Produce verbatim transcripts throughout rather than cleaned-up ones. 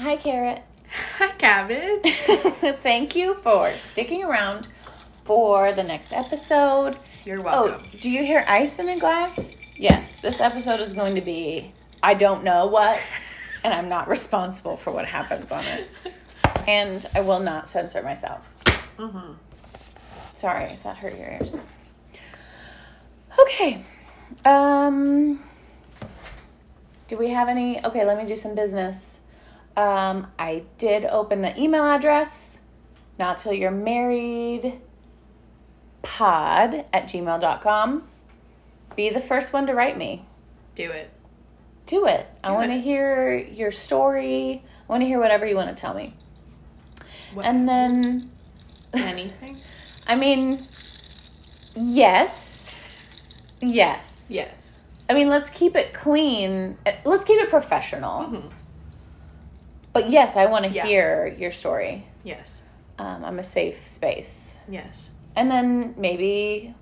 Hi, Carrot. Hi, Cabbage. Thank you for sticking around for the next episode. You're welcome. Oh, do you hear ice in a glass? Yes, this episode is going to be I don't know what, and I'm not responsible for what happens on it. And I will not censor myself. Mm-hmm. Sorry if that hurt your ears. Okay. Um, do we have any? Okay, let me do some business. Um, I did open the email address, Not Till You're Married pod at gmail dot com. Be the first one to write me. Do it. Do it. Do I want to hear your story. I want to hear whatever you want to tell me. What? And then... Anything? I mean, yes. Yes. Yes. I mean, let's keep it clean. Let's keep it professional. Mm-hmm. But yes, I want to yeah. hear your story. Yes. Um, I'm a safe space. Yes. And then maybe...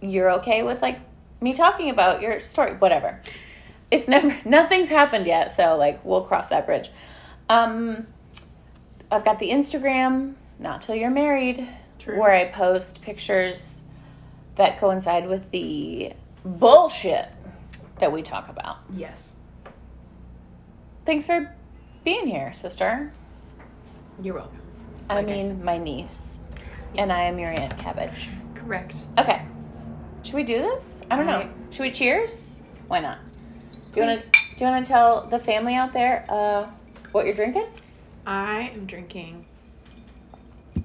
you're okay with, like, me talking about your story, whatever. It's never, nothing's happened yet, so, like, we'll cross that bridge. Um, I've got the Instagram, Not Till You're Married, True. Where I post pictures that coincide with the bullshit that we talk about. Yes. Thanks for being here, sister. You're welcome. Like I mean, I my niece. Yes. And I am your Aunt Cabbage. Correct. Okay. Should we do this? I don't know. Should we cheers? Why not? Do you want to do you want to tell the family out there uh, what you're drinking? I am drinking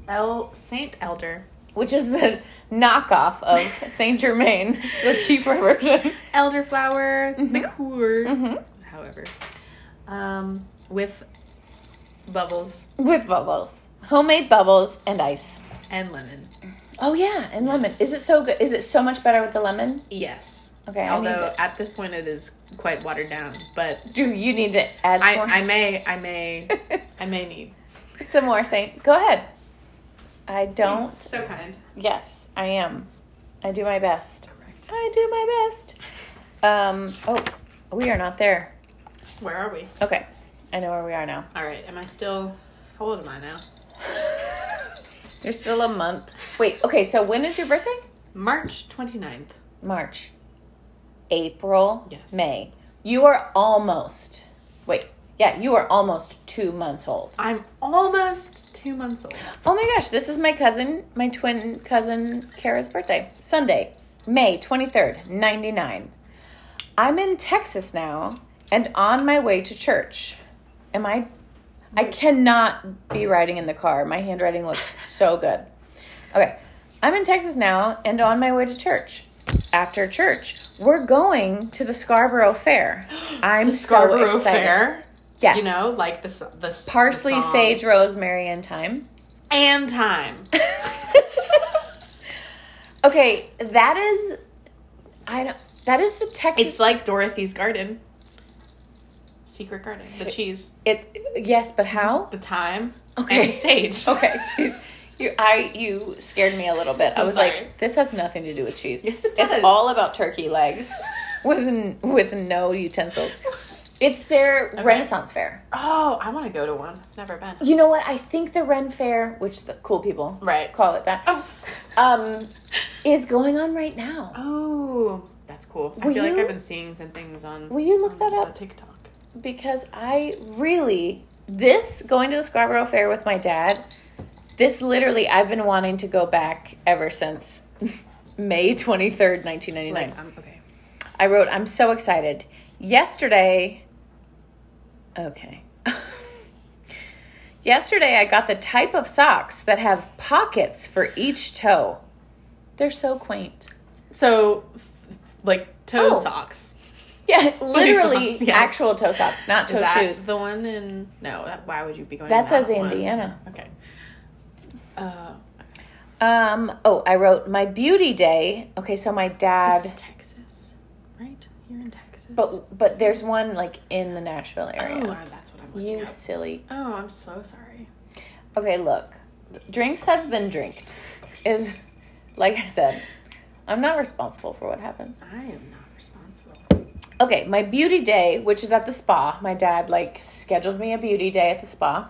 El Saint Elder, which is the knockoff of Saint Germain, the cheaper version. Elderflower mm-hmm. liqueur, mm-hmm. however, um, with bubbles, with bubbles, homemade bubbles, and ice and lemon. Oh, yeah, and lemon. Yes. Is it so good? Is it so much better with the lemon? Yes. Okay, although I need to... at this point it is quite watered down, but... Do you need to add some I, more? I may, I may, I may need. Some more, Saint. Go ahead. I don't... Thanks. So kind. Yes, I am. I do my best. Correct. I do my best. Um, oh, we are not there. Where are we? Okay, I know where we are now. All right, am I still... How old am I now? You're still a month. Wait, okay, so when is your birthday? March twenty-ninth. March. April. Yes. May. You are almost, wait, yeah, you are almost two months old. I'm almost two months old. Oh my gosh, this is my cousin, my twin cousin Kara's birthday. Sunday, May twenty-third, ninety-nine. I'm in Texas now and on my way to church. Am I... I cannot be riding in the car. My handwriting looks so good. Okay. I'm in Texas now and on my way to church. After church, we're going to the Scarborough Fair. I'm the Scarborough so excited. Fair? Yes. You know, like the... the Parsley, the sage, rosemary, and thyme. And thyme. Okay, that is... I don't... That is the Texas... It's like Dorothy's Garden. Secret Garden. The cheese. It yes, but how? The thyme. Okay. And the sage. Okay, cheese. You I you scared me a little bit. I'm I was sorry. Like, this has nothing to do with cheese. Yes, it does. It's all about turkey legs with with no utensils. It's their okay. Renaissance Fair. Oh, I want to go to one. Never been. You know what? I think the Ren Fair, which the cool people right. call it that, oh. um, is going on right now. Oh, that's cool. Will I feel you, like I've been seeing some things on. Will you look on, that up? TikTok. Because I really, this, going to the Scarborough Fair with my dad, this literally, I've been wanting to go back ever since May twenty-third, nineteen ninety-nine. Like, um, okay. I wrote, I'm so excited. Yesterday, okay. Yesterday, I got the type of socks that have pockets for each toe. They're so quaint. So, like, toe oh. socks. Yeah, literally yes. actual toe socks, not toe Is that shoes. The one in no. That, why would you be going? That says Indiana. Okay. Uh, um. Oh, I wrote my beauty day. Okay, so my dad. This is Texas, right? You're in Texas. But but there's one like in the Nashville area. Oh, that's what I'm looking at. You up. Silly. Oh, I'm so sorry. Okay, look, drinks have been drinked. Is like I said, I'm not responsible for what happens. I am not. Okay, my beauty day, which is at the spa. My dad, like, scheduled me a beauty day at the spa.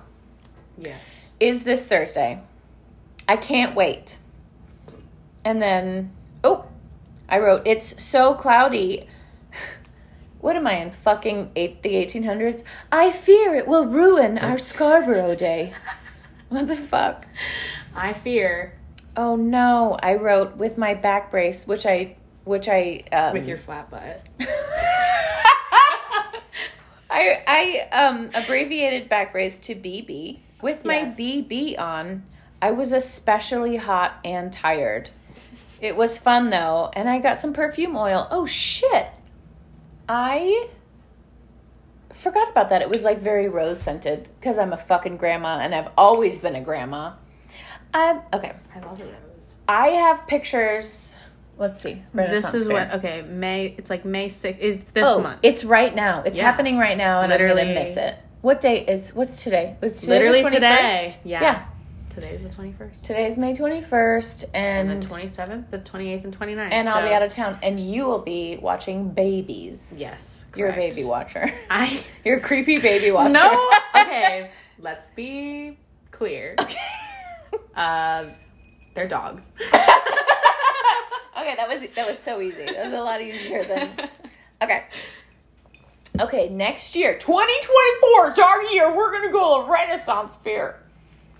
Yes. Is this Thursday. I can't wait. And then, oh, I wrote, it's so cloudy. What am I in, fucking eight, the eighteen hundreds? I fear it will ruin our Scarborough day. What the fuck? I fear. Oh, no. I wrote with my back brace, which I... Which I um, with your flat butt. I I um abbreviated back brace to B B. With my yes. B B on, I was especially hot and tired. It was fun though, and I got some perfume oil. Oh shit! I forgot about that. It was like very rose scented because I'm a fucking grandma, and I've always been a grandma. Um. Okay. I love the rose. I have pictures. Let's see. This is fair. What, okay, May, it's like May sixth, it's this oh, month. It's right now. It's yeah. happening right now, and literally. I'm going to miss it. What day is, what's today? Was today literally the twenty-first? Today. Yeah. yeah. Today's the twenty-first. Today's May twenty-first, and... And the twenty-seventh, the twenty-eighth, and twenty-ninth. And so. I'll be out of town, and you will be watching babies. Yes, correct. You're a baby watcher. I... You're a creepy baby watcher. No, okay, let's be clear. Okay. Uh, they're dogs. Okay, that was that was so easy. That was a lot easier than... Okay. Okay, next year, twenty twenty-four is our year. We're going to go to Renaissance Fair.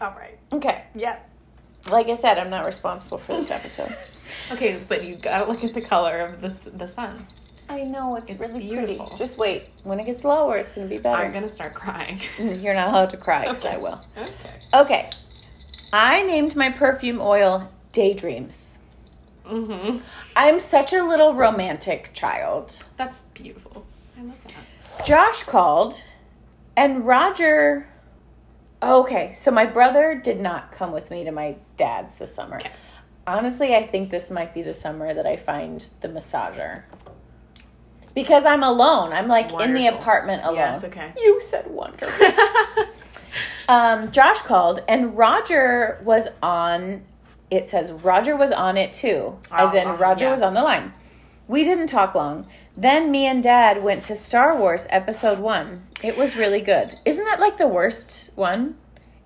All right. Okay. Yep. Like I said, I'm not responsible for this episode. Okay, but you got to look at the color of this, the sun. I know. It's, it's really beautiful. Pretty. Just wait. When it gets lower, it's going to be better. I'm going to start crying. You're not allowed to cry, because okay. I will. Okay. Okay. I named my perfume oil Daydreams. Mm-hmm. I'm such a little romantic child. That's beautiful. I love that. Josh called, and Roger... Okay, so my brother did not come with me to my dad's this summer. Okay. Honestly, I think this might be the summer that I find the massager. Because I'm alone. I'm, like, wonderful. In the apartment alone. Yes, okay. You said wonderful. um, Josh called, and Roger was on... It says Roger was on it too, as in Roger yeah. was on the line. We didn't talk long. Then me and Dad went to Star Wars Episode One. It was really good. Isn't that like the worst one?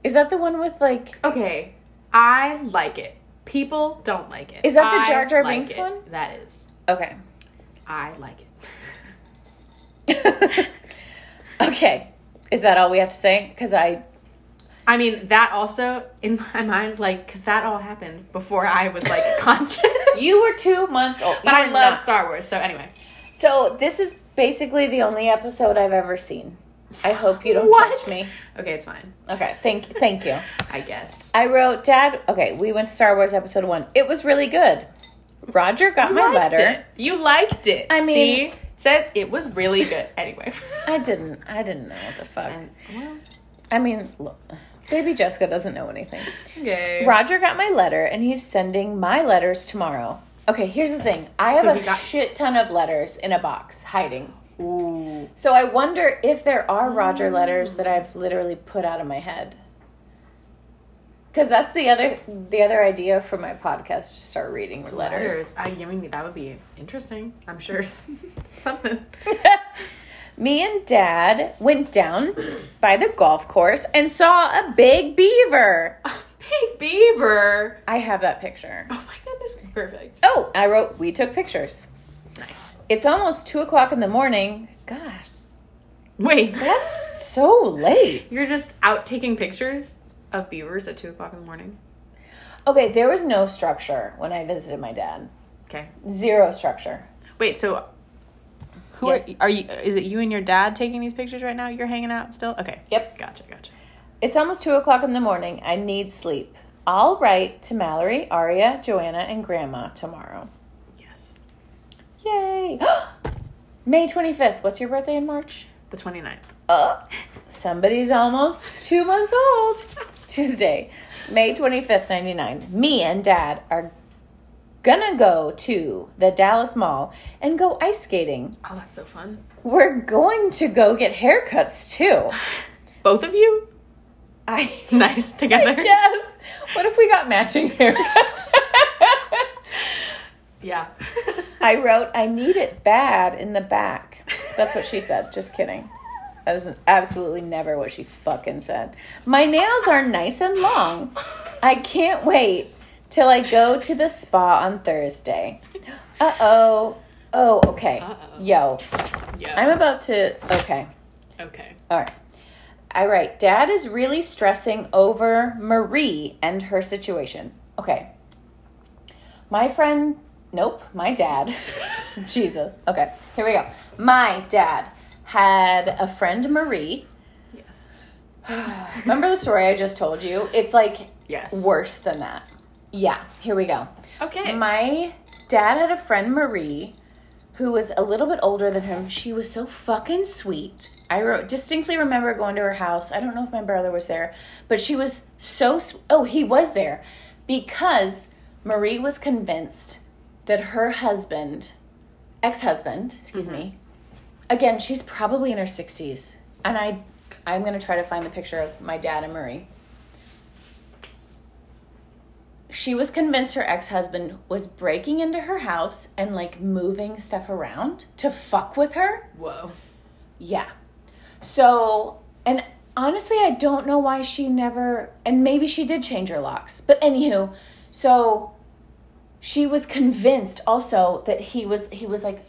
Is that the one with like... Okay, I like it. People don't like it. Is that the I Jar Jar like Binks it. One? That is. Okay. I like it. Okay. Is that all we have to say? Because I... I mean, that also, in my mind, like, because that all happened before I was, like, conscious. You were two months old. You but I love not. Star Wars, so anyway. So, this is basically the only episode I've ever seen. I hope you don't what? Touch me. Okay, it's fine. Okay, thank, thank you. I guess. I wrote, Dad, okay, we went to Star Wars Episode one. It was really good. Roger got you my letter. It. You liked it. I mean. See? It says it was really good. Anyway. I didn't. I didn't know what the fuck. I, well, I mean, look. Baby Jessica doesn't know anything. Okay. Roger got my letter, and he's sending my letters tomorrow. Okay, here's the thing. I have so a got- shit ton of letters in a box hiding. Ooh. So I wonder if there are Roger letters that I've literally put out of my head. Because that's the other the other idea for my podcast, to start reading letters. letters. I, I mean, that would be interesting. I'm sure something. Me and Dad went down by the golf course and saw a big beaver. A big beaver? I have that picture. Oh, my goodness. Perfect. Oh, I wrote, we took pictures. Nice. It's almost two o'clock in the morning. God. Wait. That's so late. You're just out taking pictures of beavers at two o'clock in the morning? Okay, there was no structure when I visited my dad. Okay. Zero structure. Wait, so... Who yes. are, are you? Is it you and your dad taking these pictures right now? You're hanging out still? Okay. Yep. Gotcha, gotcha. It's almost two o'clock in the morning. I need sleep. I'll write to Mallory, Aria, Joanna, and Grandma tomorrow. Yes. Yay. May twenty-fifth. What's your birthday in March? The twenty-ninth. Oh, somebody's almost two months old. Tuesday, May twenty-fifth, ninety-nine. Me and Dad are gonna go to the Dallas Mall and go ice skating. Oh, that's so fun. We're going to go get haircuts, too. Both of you? I Nice together. Yes. What if we got matching haircuts? Yeah. I wrote, I need it bad in the back. That's what she said. Just kidding. That is absolutely never what she fucking said. My nails are nice and long. I can't wait till I go to the spa on Thursday. Uh-oh. Oh, okay. Uh-oh. Yo. Yo. I'm about to... Okay. Okay. All right. All right. Dad is really stressing over Marie and her situation. Okay. My friend... Nope. My dad. Jesus. Okay. Here we go. My dad had a friend, Marie. Yes. Remember the story I just told you? It's like yes. worse than that. Yeah. Here we go. Okay. My dad had a friend, Marie, who was a little bit older than him. She was so fucking sweet. I wrote, distinctly remember going to her house. I don't know if my brother was there, but she was so sweet. Oh, he was there because Marie was convinced that her husband, ex-husband, excuse mm-hmm. me, again, she's probably in her sixties. And I, I'm going to try to find the picture of my dad and Marie. She was convinced her ex-husband was breaking into her house and, like, moving stuff around to fuck with her. Whoa. Yeah. So, and honestly, I don't know why she never, and maybe she did change her locks. But anywho, so she was convinced also that he was, he was like,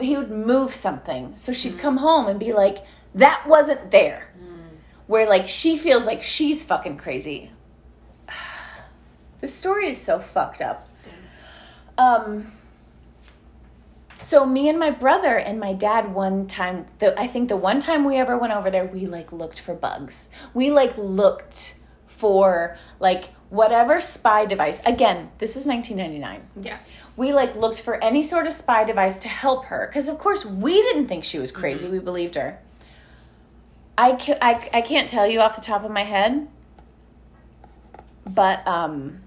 he would move something. So she'd mm. come home and be like, that wasn't there. Mm. Where, like, she feels like she's fucking crazy. This story is so fucked up. Um, so me and my brother and my dad one time, the, I think the one time we ever went over there, we, like, looked for bugs. We, like, looked for, like, whatever spy device. Again, this is nineteen ninety-nine. Yeah. We, like, looked for any sort of spy device to help her. Because, of course, we didn't think she was crazy. Mm-hmm. We believed her. I, ca- I, I can't tell you off the top of my head. But, um...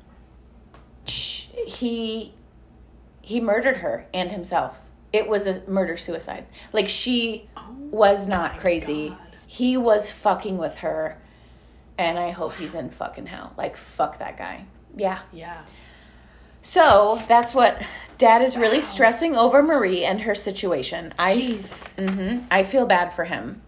he he murdered her and himself. It was a murder-suicide. Like, she oh, was not crazy. God. He was fucking with her, and I hope wow. he's in fucking hell. Like, fuck that guy. Yeah. Yeah. So, that's what... Dad is wow. really stressing over Marie and her situation. I, Jesus. Mm-hmm, I feel bad for him.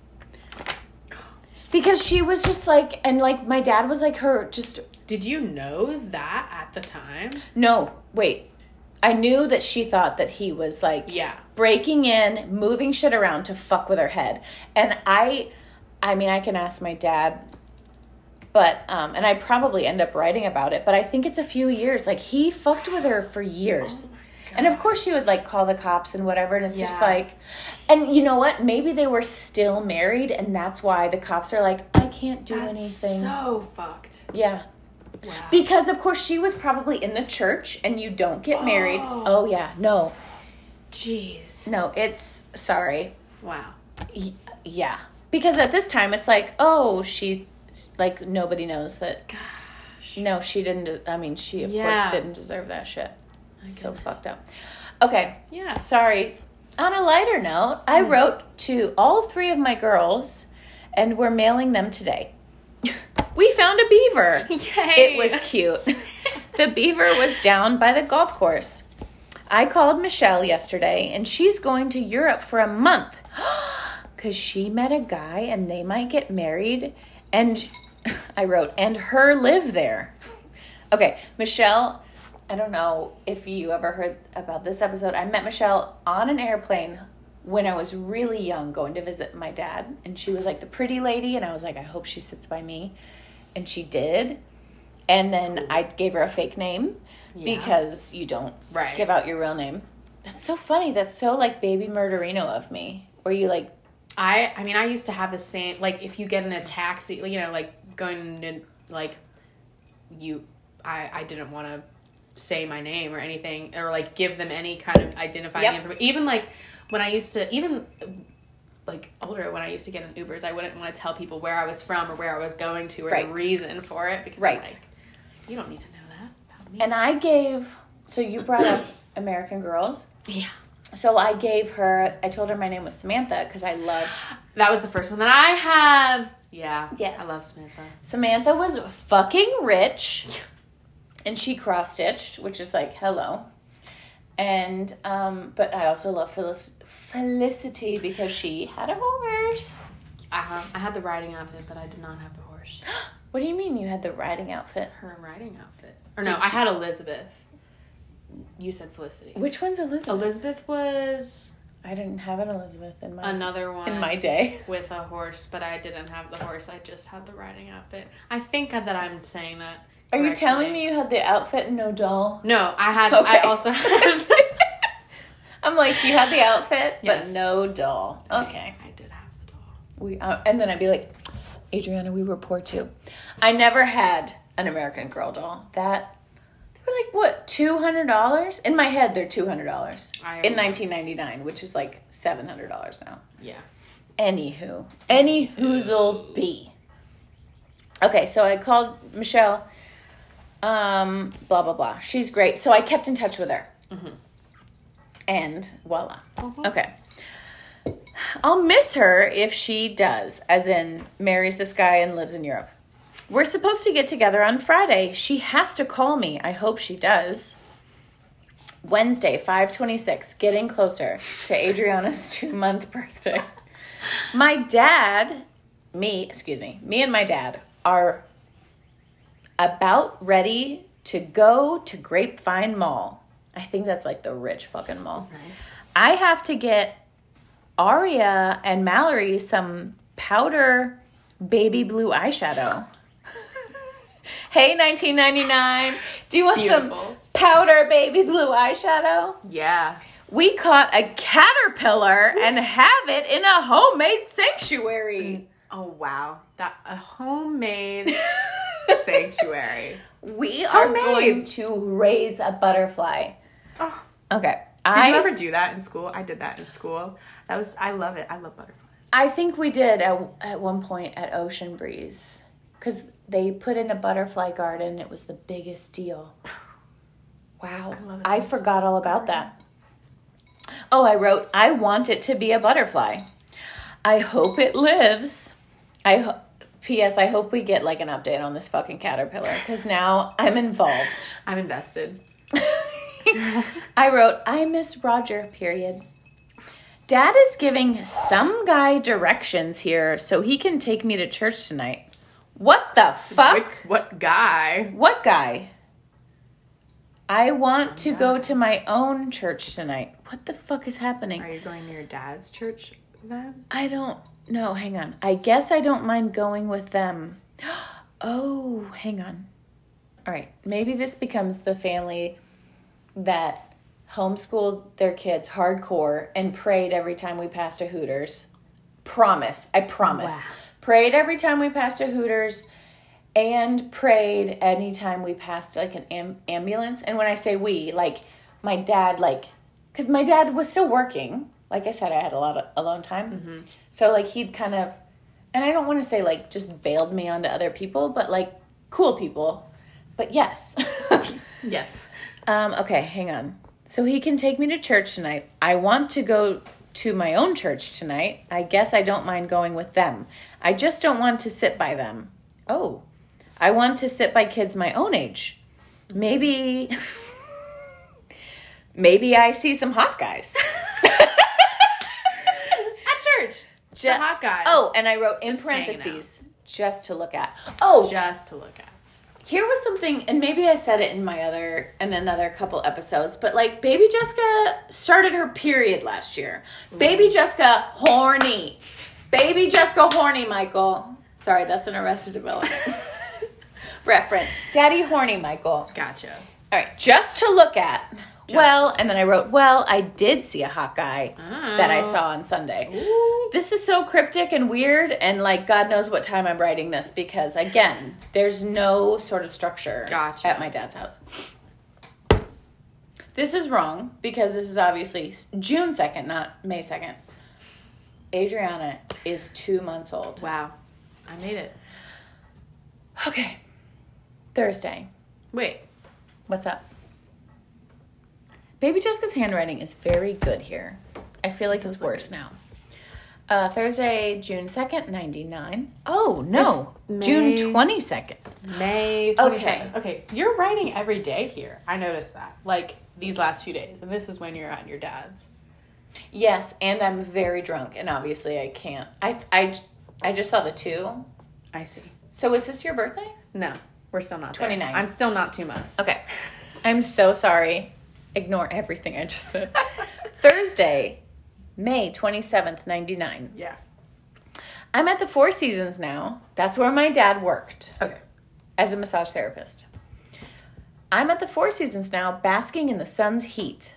Because she was just, like... And, like, my dad was, like, her just... Did you know that at the time? No. Wait. I knew that she thought that he was, like, yeah. breaking in, moving shit around to fuck with her head. And I, I mean, I can ask my dad, but, um, and I probably end up writing about it, but I think it's a few years. Like, he fucked with her for years. Oh and, of course, she would, like, call the cops and whatever, and it's yeah. just, like, and you know what? Maybe they were still married, and that's why the cops are, like, I can't do that's anything. So fucked. Yeah. Wow. Because, of course, she was probably in the church, and you don't get oh. married. Oh, yeah. No. Jeez. No, it's... Sorry. Wow. Yeah. Because at this time, it's like, oh, she... Like, nobody knows that... Gosh. No, she didn't... I mean, she, of yeah. course, didn't deserve that shit. My so goodness. Fucked up. Okay. Yeah. Sorry. On a lighter note, I mm. wrote to all three of my girls, and we're mailing them today. We found a beaver. Yay. It was cute. The beaver was down by the golf course. I called Michelle yesterday, and she's going to Europe for a month because she met a guy, and they might get married, and I wrote, and her live there. Okay, Michelle, I don't know if you ever heard about this episode. I met Michelle on an airplane when I was really young going to visit my dad, and she was like the pretty lady, and I was like, I hope she sits by me. And she did. And then I gave her a fake name yeah. because you don't right. give out your real name. That's so funny. That's so, like, baby murderino of me. Where you, like... I I mean, I used to have the same... Like, if you get in a taxi, you know, like, going to, like, you... I, I didn't want to say my name or anything, or, like, give them any kind of identifying yep. information. Even, like, when I used to... Even... like, older, when I used to get in Ubers, I wouldn't want to tell people where I was from or where I was going to or right. the reason for it. Because right. I'm like, you don't need to know that about me. And I gave... So you brought up American Girls. Yeah. So I gave her... I told her my name was Samantha because I loved... That was the first one that I had. Yeah. Yes. I love Samantha. Samantha was fucking rich. Yeah. And she cross-stitched, which is like, hello. And, um, but I also love Felic- Felicity because she had a horse. Uh-huh. I had the riding outfit, but I did not have the horse. What do you mean you had the riding outfit? Her riding outfit. Or no, did I had Elizabeth. You said Felicity. Which one's Elizabeth? Elizabeth was... I didn't have an Elizabeth in my... Another one. In my day. With a horse, but I didn't have the horse. I just had the riding outfit. I think that I'm saying that Are correctly. You telling me you had the outfit and no doll? No, I had... Okay. I also had... I'm like, you had the outfit, yes. But no doll. Okay. I, I did have the doll. We uh, And then I'd be like, Adriana, we were poor too. I never had an American Girl doll. That... We're like, what, two hundred dollars? In my head, they're two hundred dollars in nineteen ninety-nine, which is like seven hundred dollars now. Yeah. Anywho. Any whoozle be. Okay, so I called Michelle, um, blah, blah, blah. She's great. So I kept in touch with her. Mm-hmm. And voila. Mm-hmm. Okay. I'll miss her if she does, as in marries this guy and lives in Europe. We're supposed to get together on Friday. She has to call me. I hope she does. Wednesday, five twenty-six, getting closer to Adriana's two-month birthday. My dad, me, excuse me, me and my dad are about ready to go to Grapevine Mall. I think that's like the rich fucking mall. Nice. I have to get Aria and Mallory some powder baby blue eyeshadow. Hey, nineteen ninety-nine, do you want Beautiful. Some powder baby blue eyeshadow? Yeah. We caught a caterpillar and have it in a homemade sanctuary. Oh, wow. That a homemade sanctuary. We are homemade. Going to raise a butterfly. Oh. Okay. Did I, you ever do that in school? I did that in school. That was I love it. I love butterflies. I think we did at, at one point at Ocean Breeze. Because... They put in a butterfly garden. It was the biggest deal. Wow. I, I forgot all about that. Oh, I wrote, I want it to be a butterfly. I hope it lives. I ho- P S I hope we get like an update on this fucking caterpillar because now I'm involved. I'm invested. I wrote, I miss Roger, period. Dad is giving some guy directions here so he can take me to church tonight. What the fuck? What, what guy? What guy? I want Some to guy. Go to my own church tonight. What the fuck is happening? Are you going to your dad's church then? I don't know. Hang on. I guess I don't mind going with them. Oh, hang on. All right. Maybe this becomes the family that homeschooled their kids hardcore and prayed every time we passed a Hooters. Promise. I promise. Wow. Prayed every time we passed a Hooters and prayed anytime we passed, like, an am- ambulance. And when I say we, like, my dad, like, because my dad was still working. Like I said, I had a lot of alone time. Mm-hmm. So, like, he'd kind of, and I don't want to say, like, just bailed me onto other people, but, like, cool people. But yes. Yes. Um, okay, hang on. So he can take me to church tonight. I want to go to my own church tonight. I guess I don't mind going with them. I just don't want to sit by them. Oh, I want to sit by kids my own age. Maybe, maybe I see some hot guys. At church, just, the hot guys. Oh, and I wrote in just parentheses, just to look at. Oh. Just to look at. Here was something, and maybe I said it in my other, in another couple episodes, but like, Baby Jessica started her period last year. Ooh. Baby Jessica, horny. Baby Jessica horny, Michael. Sorry, that's an Arrested Development reference. Daddy horny, Michael. Gotcha. All right, just to look at. Just well, and then I wrote, well, I did see a hot guy oh. that I saw on Sunday. Ooh. This is so cryptic and weird, and like God knows what time I'm writing this because, again, there's no sort of structure gotcha. At my dad's house. This is wrong because this is obviously June second, not May second. Adriana is two months old. Wow. I made it. Okay. Thursday. Wait. What's up? Baby Jessica's handwriting is very good here. I feel like it's worse now. Uh, Thursday, June second, ninety-nine. Oh, no. June twenty-second. May twenty-second. Okay. Okay. So you're writing every day here. I noticed that. Like, these last few days, and this is when you're at your dad's. Yes, and I'm very drunk, and obviously I can't. I, I, I just saw the two. I see. So is this your birthday? No, we're still not twenty-nine. There. I'm still not two months. Okay. I'm so sorry. Ignore everything I just said. Thursday, May twenty-seventh, ninety-nine. Yeah. I'm at the Four Seasons now. That's where my dad worked. Okay. As a massage therapist. I'm at the Four Seasons now, basking in the sun's heat.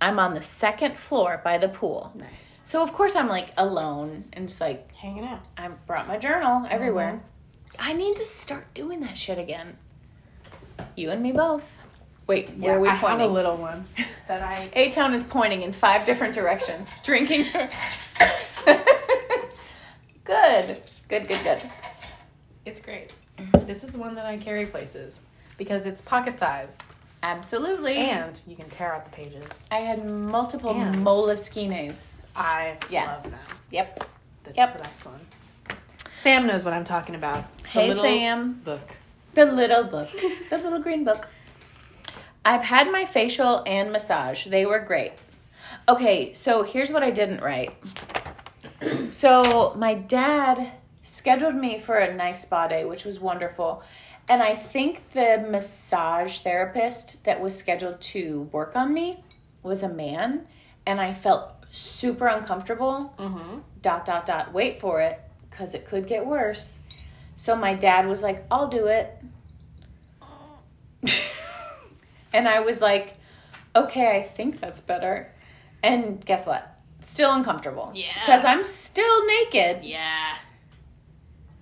I'm on the second floor by the pool. Nice. So, of course, I'm, like, alone and just, like... hanging out. I brought my journal everywhere. Mm-hmm. I need to start doing that shit again. You and me both. Wait, yeah, where are we I pointing? I have a little one that I... A-Town is pointing in five different directions. Drinking. Good. Good, good, good. It's great. This is the one that I carry places because it's pocket size. Absolutely. And you can tear out the pages. I had multiple Moleskines. I yes. love them. Yep. This yep. is the next one. Sam knows what I'm talking about. The hey, Sam. Book. The little book. The little green book. I've had my facial and massage. They were great. Okay, so here's what I didn't write. So my dad scheduled me for a nice spa day, which was wonderful. And I think the massage therapist that was scheduled to work on me was a man, and I felt super uncomfortable, mm-hmm. dot, dot, dot, wait for it, because it could get worse. So my dad was like, I'll do it. And I was like, okay, I think that's better. And guess what? Still uncomfortable. Yeah. Because I'm still naked. Yeah.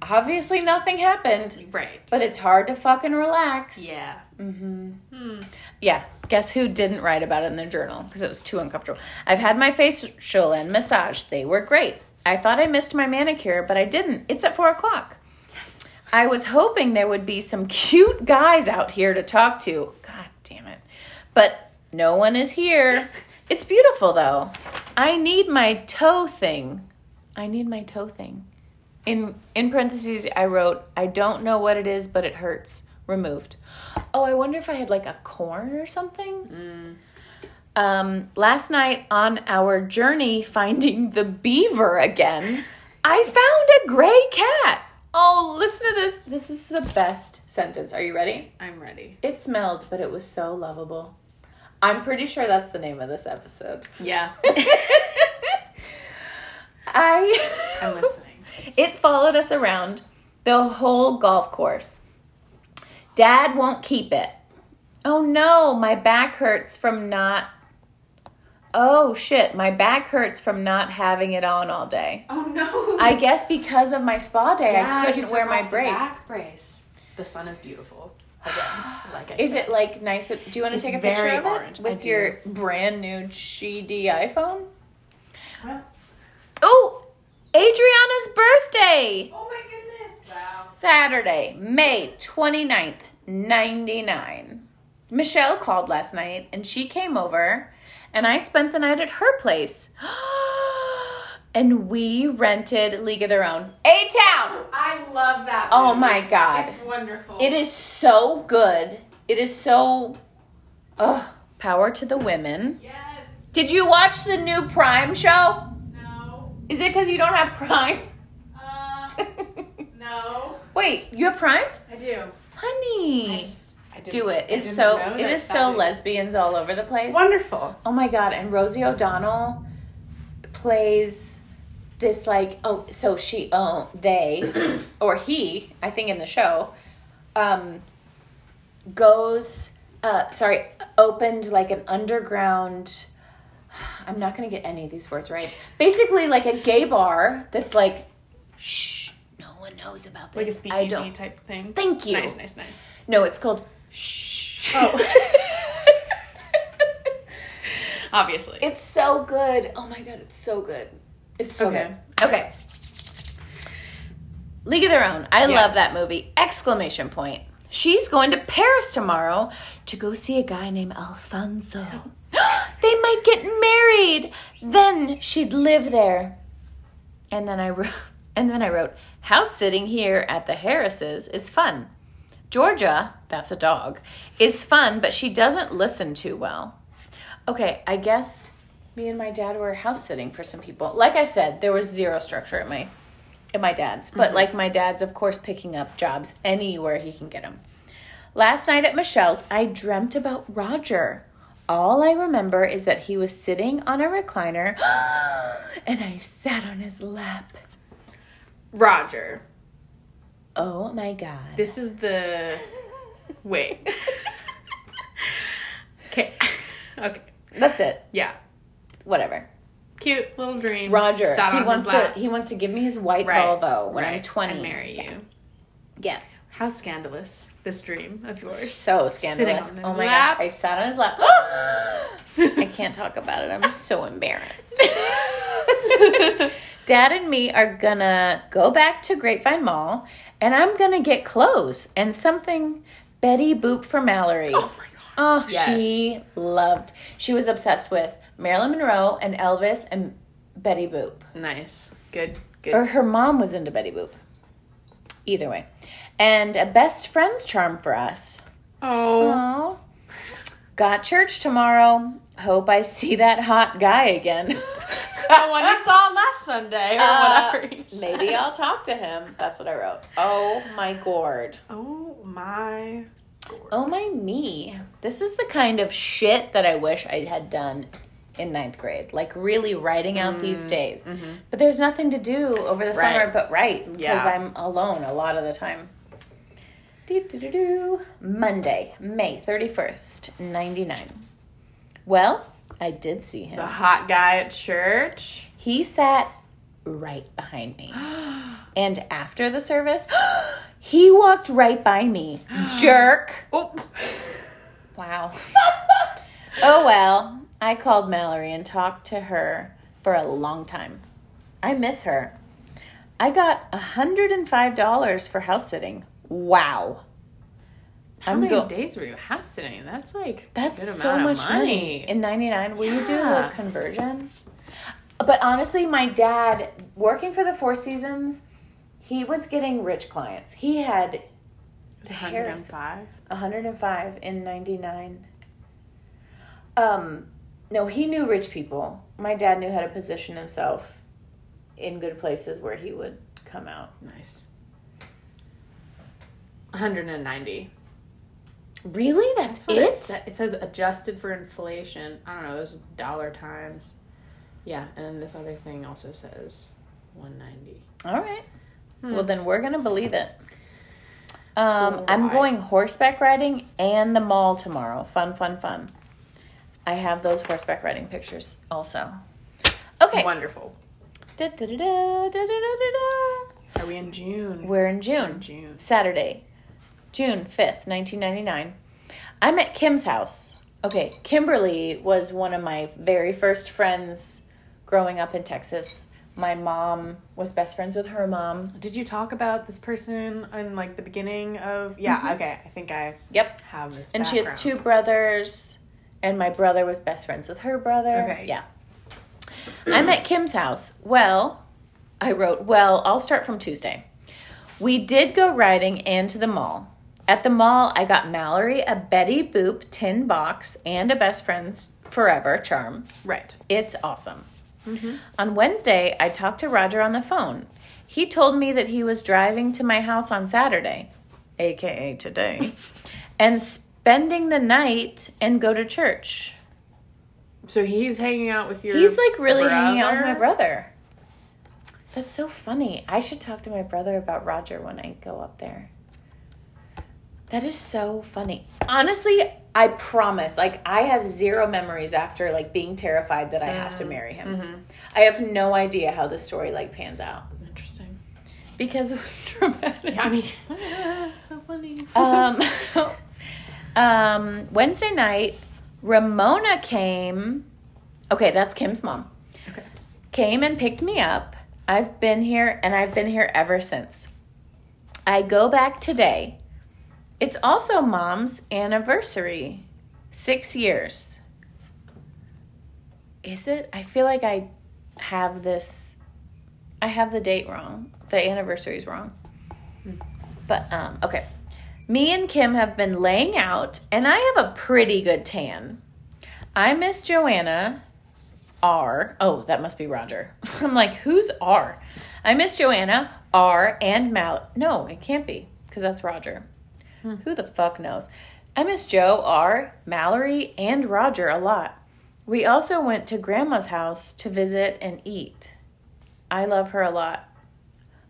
Obviously nothing happened. Right. But it's hard to fucking relax. Yeah. Mm-hmm. Hmm. Yeah. Guess who didn't write about it in their journal because it was too uncomfortable. I've had my facial and massage. They were great. I thought I missed my manicure, but I didn't. It's at four o'clock. Yes. I was hoping there would be some cute guys out here to talk to. God damn it. But no one is here. It's beautiful, though. I need my toe thing. I need my toe thing. In in parentheses, I wrote, I don't know what it is, but it hurts. Removed. Oh, I wonder if I had like a corn or something. Mm. Um, last night on our journey finding the beaver again, I found a gray cat. Oh, listen to this. This is the best sentence. Are you ready? I'm ready. It smelled, but it was so lovable. I'm pretty sure that's the name of this episode. Yeah. I... I'm listening. It followed us around the whole golf course. Dad won't keep it. Oh no, my back hurts from not... Oh shit, my back hurts from not having it on all day. Oh no. I guess because of my spa day, yeah, I couldn't wear my brace. Back brace. The sun is beautiful. Again, like I is said. It like nice? That, do you want to it's take a picture of orange. It with your brand new G D iPhone? Huh? Oh! Adriana's birthday! Oh my goodness. Wow. Saturday, May twenty-ninth, ninety-nine. Michelle called last night and she came over and I spent the night at her place. And we rented League of Their Own. A-Town! I love that movie. Oh my God. It's wonderful. It is so good. It is so... Ugh. Power to the women. Yes. Did you watch the new Prime show? Is it because you don't have Prime? Uh, no. Wait, you have Prime? I do. Honey. I just, I do it. It's so, it is so lesbians all over the place. Wonderful. Oh my God. And Rosie O'Donnell plays this like, oh, so she, oh, they, or he, I think in the show, um, goes, uh, sorry, opened like an underground... I'm not going to get any of these words right. Basically, like a gay bar that's like, shh, no one knows about this. Like a speakeasy type thing? Thank you. Nice, nice, nice. No, it's called shh. Oh. Obviously. It's so good. Oh, my God. It's so good. It's so okay. good. Okay. League of Their Own. I yes. love that movie. Exclamation point. She's going to Paris tomorrow to go see a guy named Alfonso. They might get married. Then she'd live there. And then I wrote, and then I wrote, house sitting here at the Harrises is fun. Georgia, that's a dog, is fun, but she doesn't listen too well. okay, I guess me and my dad were house sitting for some people. Like I said, there was zero structure at my at my dad's. But, mm-hmm. like, my dad's, of course, picking up jobs anywhere he can get them. Last night at Michelle's, I dreamt about Roger. All I remember is that he was sitting on a recliner, and I sat on his lap. Roger. Oh, my God. This is the... Wait. Okay. Okay. That's it. Yeah. Whatever. Cute little dream. Roger. Sat he on wants his lap. to. He wants to give me his white right. Volvo when right. I'm twenty and marry yeah. you. Yes. How scandalous this dream of yours. So scandalous. Sitting on oh my lap. Gosh! I sat on his lap. I can't talk about it. I'm so embarrassed. Dad and me are gonna go back to Grapevine Mall, and I'm gonna get clothes and something. Betty Boop for Mallory. Oh my God. Oh, yes. She loved. She was obsessed with Marilyn Monroe and Elvis and Betty Boop. Nice. Good. Good. Or her mom was into Betty Boop. Either way. And a best friend's charm for us. Oh. Aww. Got church tomorrow. Hope I see that hot guy again. The one you saw last Sunday or uh, whatever. Maybe I'll talk to him. That's what I wrote. Oh my gourd. Oh my gourd. Oh my me. This is the kind of shit that I wish I had done in ninth grade, like really writing out mm, these days. Mm-hmm. But there's nothing to do over the right. summer but write because yeah. I'm alone a lot of the time. Do do do do. Monday, May thirty-first, ninety-nine. Well, I did see him. The hot guy at church. He sat right behind me. And after the service, he walked right by me. Jerk. Oh. Wow. Oh, well. I called Mallory and talked to her for a long time. I miss her. I got one hundred five dollars for house sitting. Wow. How I'm many go- days were you house sitting? That's like that's a good so amount much of money. money. In ninety-nine, will yeah. you do a little conversion? But honestly, my dad, working for the Four Seasons, he was getting rich clients. He had one hundred five one hundred five in ninety-nine. Um, no, he knew rich people. My dad knew how to position himself in good places where he would come out. Nice. one hundred ninety. Really? That's, That's it? It says adjusted for inflation. I don't know. Those are dollar times. Yeah, and then this other thing also says one ninety. All right. Hmm. Well, then we're going to believe it. Um, I'm going horseback riding and the mall tomorrow. Fun, fun, fun. I have those horseback riding pictures also. Okay. Wonderful. Da, da, da, da, da, da, da. Are we in June? We're in June. We're in June. Saturday, June fifth, nineteen ninety-nine. I'm at Kim's house. Okay, Kimberly was one of my very first friends growing up in Texas. My mom was best friends with her mom. Did you talk about this person in, like, the beginning of... Yeah, mm-hmm. Okay, I think I yep. have this and background. She has two brothers... And my brother was best friends with her brother. Okay. Yeah. I'm at Kim's house. Well, I wrote, well, I'll start from Tuesday. We did go riding and to the mall. At the mall, I got Mallory a Betty Boop tin box and a best friend's forever charm. Right. It's awesome. Mm-hmm. On Wednesday, I talked to Roger on the phone. He told me that he was driving to my house on Saturday, a k a today, and sp- spending the night and go to church. So he's hanging out with your He's like really brother? hanging out with my brother. That's so funny. I should talk to my brother about Roger when I go up there. That is so funny. Honestly, I promise. Like, I have zero memories after, like, being terrified that I have to marry him. Mm-hmm. I have no idea how the story, like, pans out. Interesting. Because it was traumatic. Yeah, I mean, it's so funny. Um... Um, Wednesday night, Ramona came. Okay, that's Kim's mom. Okay. Came and picked me up. I've been here, and I've been here ever since. I go back today. It's also Mom's anniversary. Six years. Is it? I feel like I have this. I have the date wrong. The anniversary's wrong. But, um, okay. Me and Kim have been laying out, and I have a pretty good tan. I miss Joanna R. Oh, that must be Roger. I'm like, who's R? I miss Joanna, R, and Mallory. No, it can't be, because that's Roger. Hmm. Who the fuck knows? I miss Joe, R, Mallory, and Roger a lot. We also went to Grandma's house to visit and eat. I love her a lot.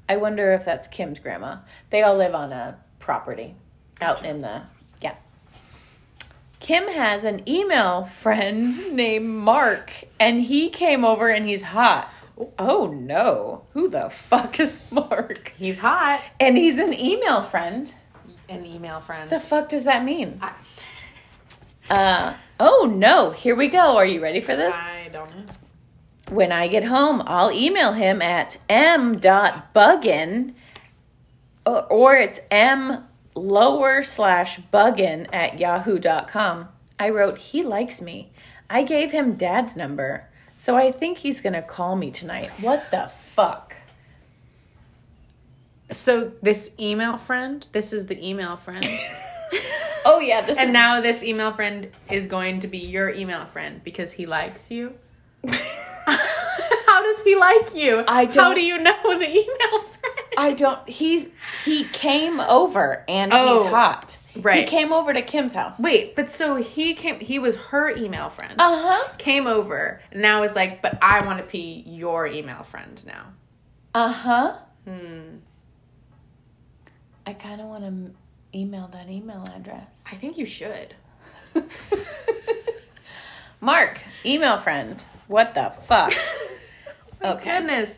I wonder if that's Kim's grandma. They all live on a property out in the... Yeah. Kim has an email friend named Mark, and he came over and he's hot. Oh, no. Who the fuck is Mark? He's hot. And he's an email friend. An email friend. The fuck does that mean? I... Uh, oh, no. Here we go. Are you ready for this? I don't know. When I get home, I'll email him at m dot buggin, or it's m lower slash buggin at yahoo dot com. I wrote, he likes me. I gave him Dad's number. So I think he's going to call me tonight. What the fuck? So this email friend, this is the email friend. Oh, yeah. This and is... now this email friend is going to be your email friend because he likes you. How does he like you? I don't... How do you know the email friend? I don't. He's, he came over and oh, he's hot. Right. He came over to Kim's house. Wait, but so he came, he was her email friend. Uh-huh. Came over, and now is like, but I want to be your email friend now. Uh-huh. Hmm. I kind of want to m- email that email address. I think you should. Mark, email friend. What the fuck? My okay. Goodness.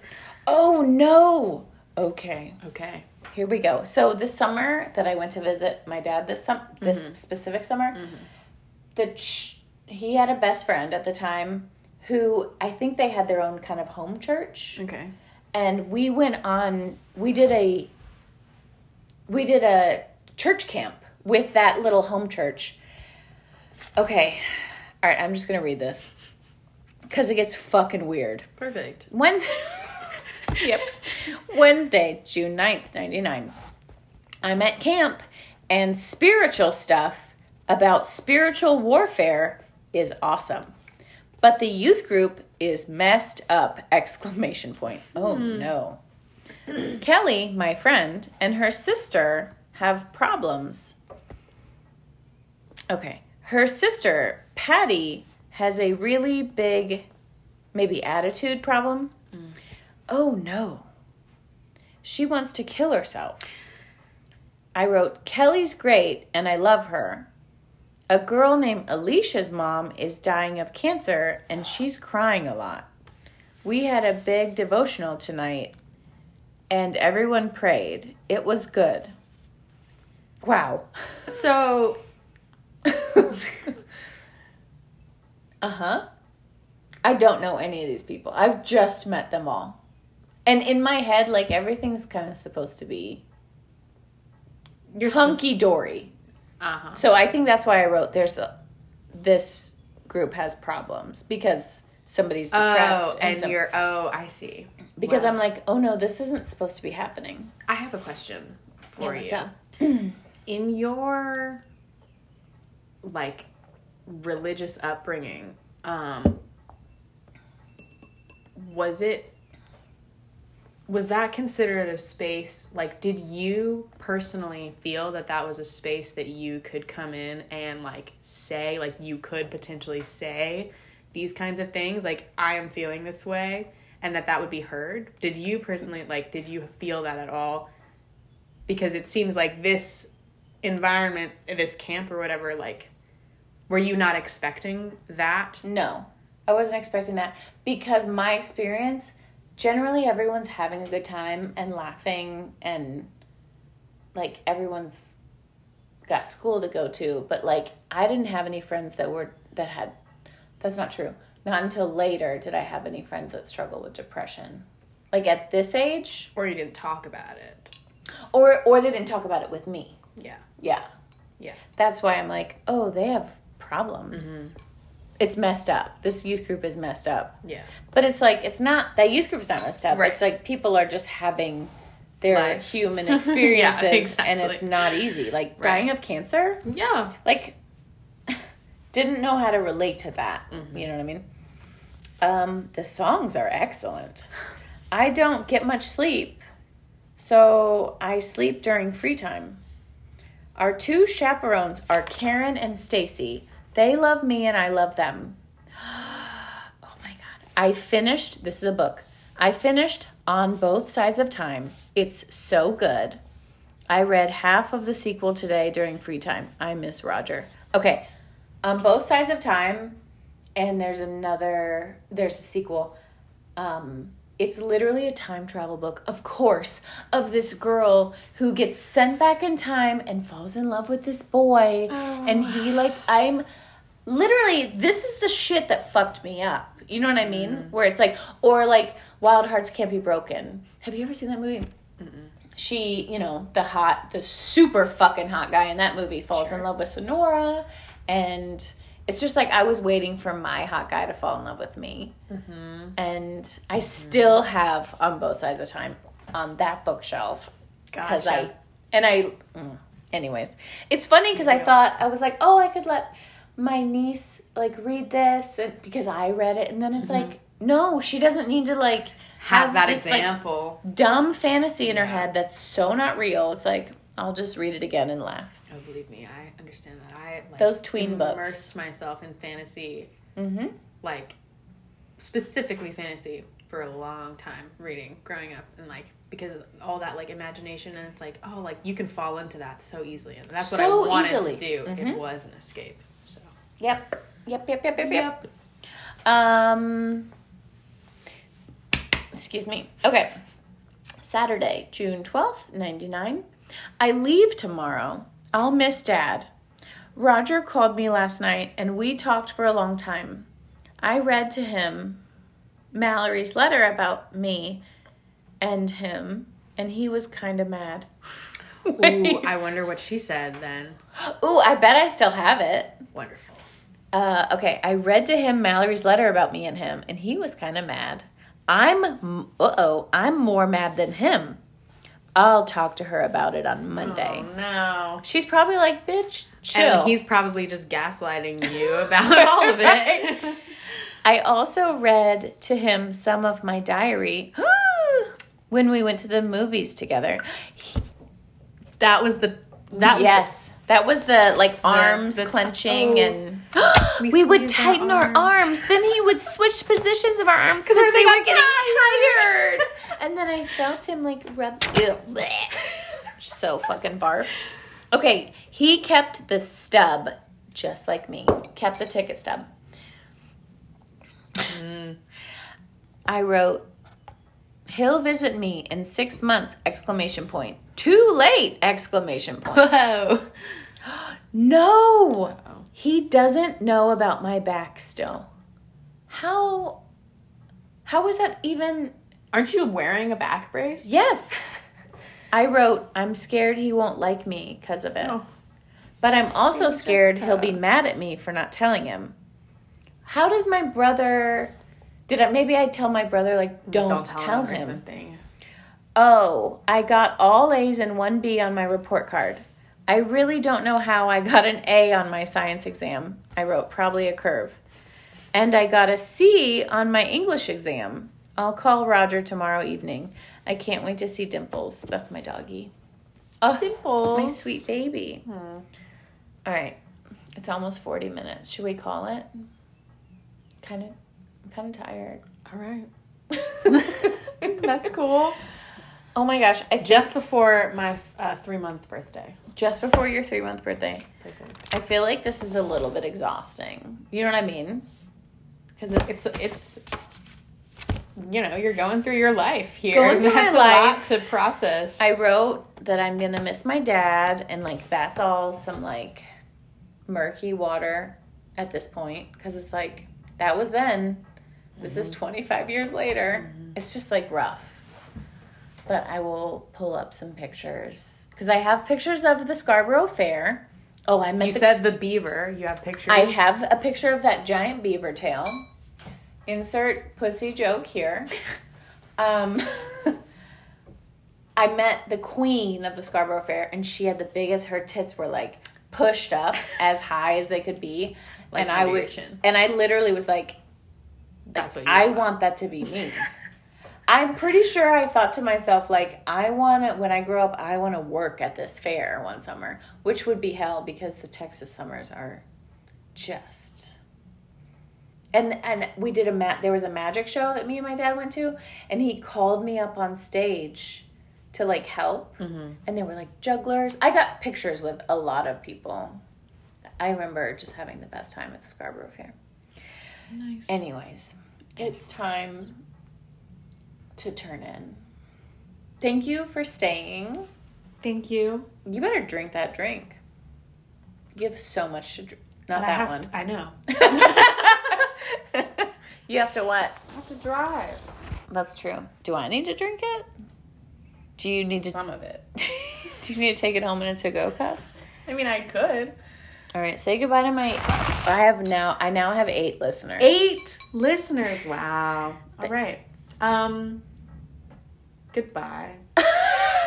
Oh, no. Okay. Okay. Here we go. So this summer that I went to visit my dad this sum- this mm-hmm. specific summer, mm-hmm. the ch- he had a best friend at the time who I think they had their own kind of home church. Okay. And we went on, we did a, we did a church camp with that little home church. Okay. All right. I'm just going to read this because it gets fucking weird. Perfect. When's... Yep. Wednesday, June ninth, ninety-nine. I'm at camp, and spiritual stuff about spiritual warfare is awesome. But the youth group is messed up, exclamation point. Oh, mm. no. Kelly, my friend, and her sister have problems. Okay. Her sister, Patty, has a really big, maybe attitude problem. Mm. Oh, no. She wants to kill herself. I wrote, Kelly's great, and I love her. A girl named Alicia's mom is dying of cancer, and she's crying a lot. We had a big devotional tonight, and everyone prayed. It was good. Wow. So. Uh-huh. I don't know any of these people. I've just met them all. And in my head, like, everything's kind of supposed to be You're hunky-dory. Uh-huh. So I think that's why I wrote, there's a, this group has problems. Because somebody's depressed. Oh, and, and some, you're, oh, I see. Because wow. I'm like, oh, no, this isn't supposed to be happening. I have a question for yeah, you. What's up? In your, like, religious upbringing, um, was it... Was that considered a space, like, did you personally feel that that was a space that you could come in and, like, say, like, you could potentially say these kinds of things? Like, I am feeling this way, and that that would be heard? Did you personally, like, did you feel that at all? Because it seems like this environment, this camp or whatever, like, were you not expecting that? No, I wasn't expecting that because my experience... Generally, everyone's having a good time and laughing and, like, everyone's got school to go to. But, like, I didn't have any friends that were, that had, that's not true. Not until later did I have any friends that struggle with depression. Like, at this age. Or you didn't talk about it. Or, or they didn't talk about it with me. Yeah. Yeah. Yeah. That's why I'm like, oh, they have problems. Mm-hmm. It's messed up. This youth group is messed up. Yeah. But it's like, it's not, that youth group's not messed up. Right. It's like people are just having their Life. human experiences. Yeah, exactly. And it's not easy. Like, right. Dying of cancer? Yeah. Like, didn't know how to relate to that. Mm-hmm. You know what I mean? Um, the songs are excellent. I don't get much sleep, so I sleep during free time. Our two chaperones are Karen and Stacy. They love me and I love them. Oh my God. I finished, this is a book. I finished On Both Sides of Time. It's so good. I read half of the sequel today during free time. I miss Roger. Okay. On Both Sides of Time, and there's another, there's a sequel. Um, it's literally a time travel book, of course, of this girl who gets sent back in time and falls in love with this boy. Oh. And he, like, I'm, literally, this is the shit that fucked me up. You know what I mean? Mm. Where it's like, or like, Wild Hearts Can't Be Broken. Have you ever seen that movie? Mm-mm. She, you know, the hot, the super fucking hot guy in that movie falls sure. in love with Sonora. And it's just like I was waiting for my hot guy to fall in love with me. Mm-hmm. And I mm-hmm. still have On Both Sides of Time on that bookshelf. Gotcha. 'Cause I, and I, mm, anyways. It's funny because I thought, I was like, oh, I could let my niece, like, read this and, because I read it. And then it's mm-hmm. like, no, she doesn't need to, like, have, have that this, example. Like, dumb fantasy in yeah. her head that's so not real. It's like, I'll just read it again and laugh. Oh, believe me, I understand that. I like, those tween books. Immersed myself in fantasy, mm-hmm. like specifically fantasy, for a long time reading, growing up, and like because of all that like imagination, and it's like oh, like you can fall into that so easily, and that's so what I wanted easily. to do. Mm-hmm. It was an escape. So. Yep. Yep. Yep. Yep. Yep. Yep. Yep. Um. Excuse me. Okay. Saturday, June twelfth, ninety-nine. I leave tomorrow. I'll miss Dad. Roger called me last night, and we talked for a long time. I read to him Mallory's letter about me and him, and he was kind of mad. Ooh, I wonder what she said then. Ooh, I bet I still have it. Wonderful. Uh, okay, I read to him Mallory's letter about me and him, and he was kind of mad. I'm, uh-oh, I'm more mad than him. I'll talk to her about it on Monday. Oh, no. She's probably like, bitch, chill. And he's probably just gaslighting you about all of it. I also read to him some of my diary when we went to the movies together. He, that was the... that Yes. Was the, that was the, like, arms the, the, clenching oh. and... we, we would tighten our arms. our arms. Then he would switch positions of our arms because they were getting tired. tired. And then I felt him like rub. So fucking barf. Okay, he kept the stub just like me. Kept the ticket stub. Mm. I wrote, "He'll visit me in six months!" Exclamation point. Too late! Exclamation point. Whoa. No. Uh-oh. He doesn't know about my back still. How how is that even? Aren't you wearing a back brace? Yes. I wrote, I'm scared he won't like me because of it. Oh. But I'm also it's scared just, uh... he'll be mad at me for not telling him. How does my brother did I maybe I tell my brother like don't, don't tell, tell him, him. Or something. Oh, I got all A's and one B on my report card. I really don't know how I got an A on my science exam. I wrote probably a curve. And I got a C on my English exam. I'll call Roger tomorrow evening. I can't wait to see Dimples. That's my doggy. Oh, Dimples. My sweet baby. Hmm. All right. It's almost forty minutes. Should we call it? Kind of, I'm kind of tired. All right. That's cool. Oh my gosh. I just before my uh, three-month birthday. Just before your three-month birthday. Perfect. I feel like this is a little bit exhausting. You know what I mean? Because it's, it's, it's, you know, you're going through your life here. Going through that's my life. A lot to process. I wrote that I'm going to miss my dad, and, like, that's all some, like, murky water at this point. Because it's like, that was then. Mm-hmm. This is twenty-five years later. Mm-hmm. It's just, like, rough. But I will pull up some pictures. Because I have pictures of the Scarborough Fair. Oh, I meant You the, said the beaver. You have pictures? I have a picture of that giant beaver tail. Insert pussy joke here. Um, I met the queen of the Scarborough Fair, and she had the biggest, her tits were like pushed up as high as they could be. like, and I was, and I literally was like, that's what you I want. want that to be me. I'm pretty sure I thought to myself, like, I want to, when I grow up, I want to work at this fair one summer, which would be hell because the Texas summers are just, and and we did a, ma- there was a magic show that me and my dad went to, and he called me up on stage to, like, help, mm-hmm. and they were, like, jugglers. I got pictures with a lot of people. I remember just having the best time at the Scarborough Fair. Nice. Anyways, it's time to turn in. Thank you for staying. Thank you. You better drink that drink. You have so much to drink. Not but that I one. To, I know. You have to what? I have to drive. That's true. Do I need to drink it? Do you need to... Some of it. Do you need to take it home in a to-go cup? I mean, I could. All right, say goodbye to my... I have now... I now have eight listeners. Eight listeners. Wow. All right. Um. Goodbye.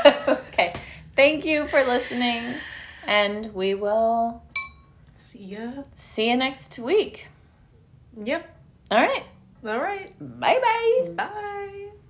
Okay. Thank you for listening, and we will... See ya. See you next week. Yep. All right. All right. Bye-bye. Bye.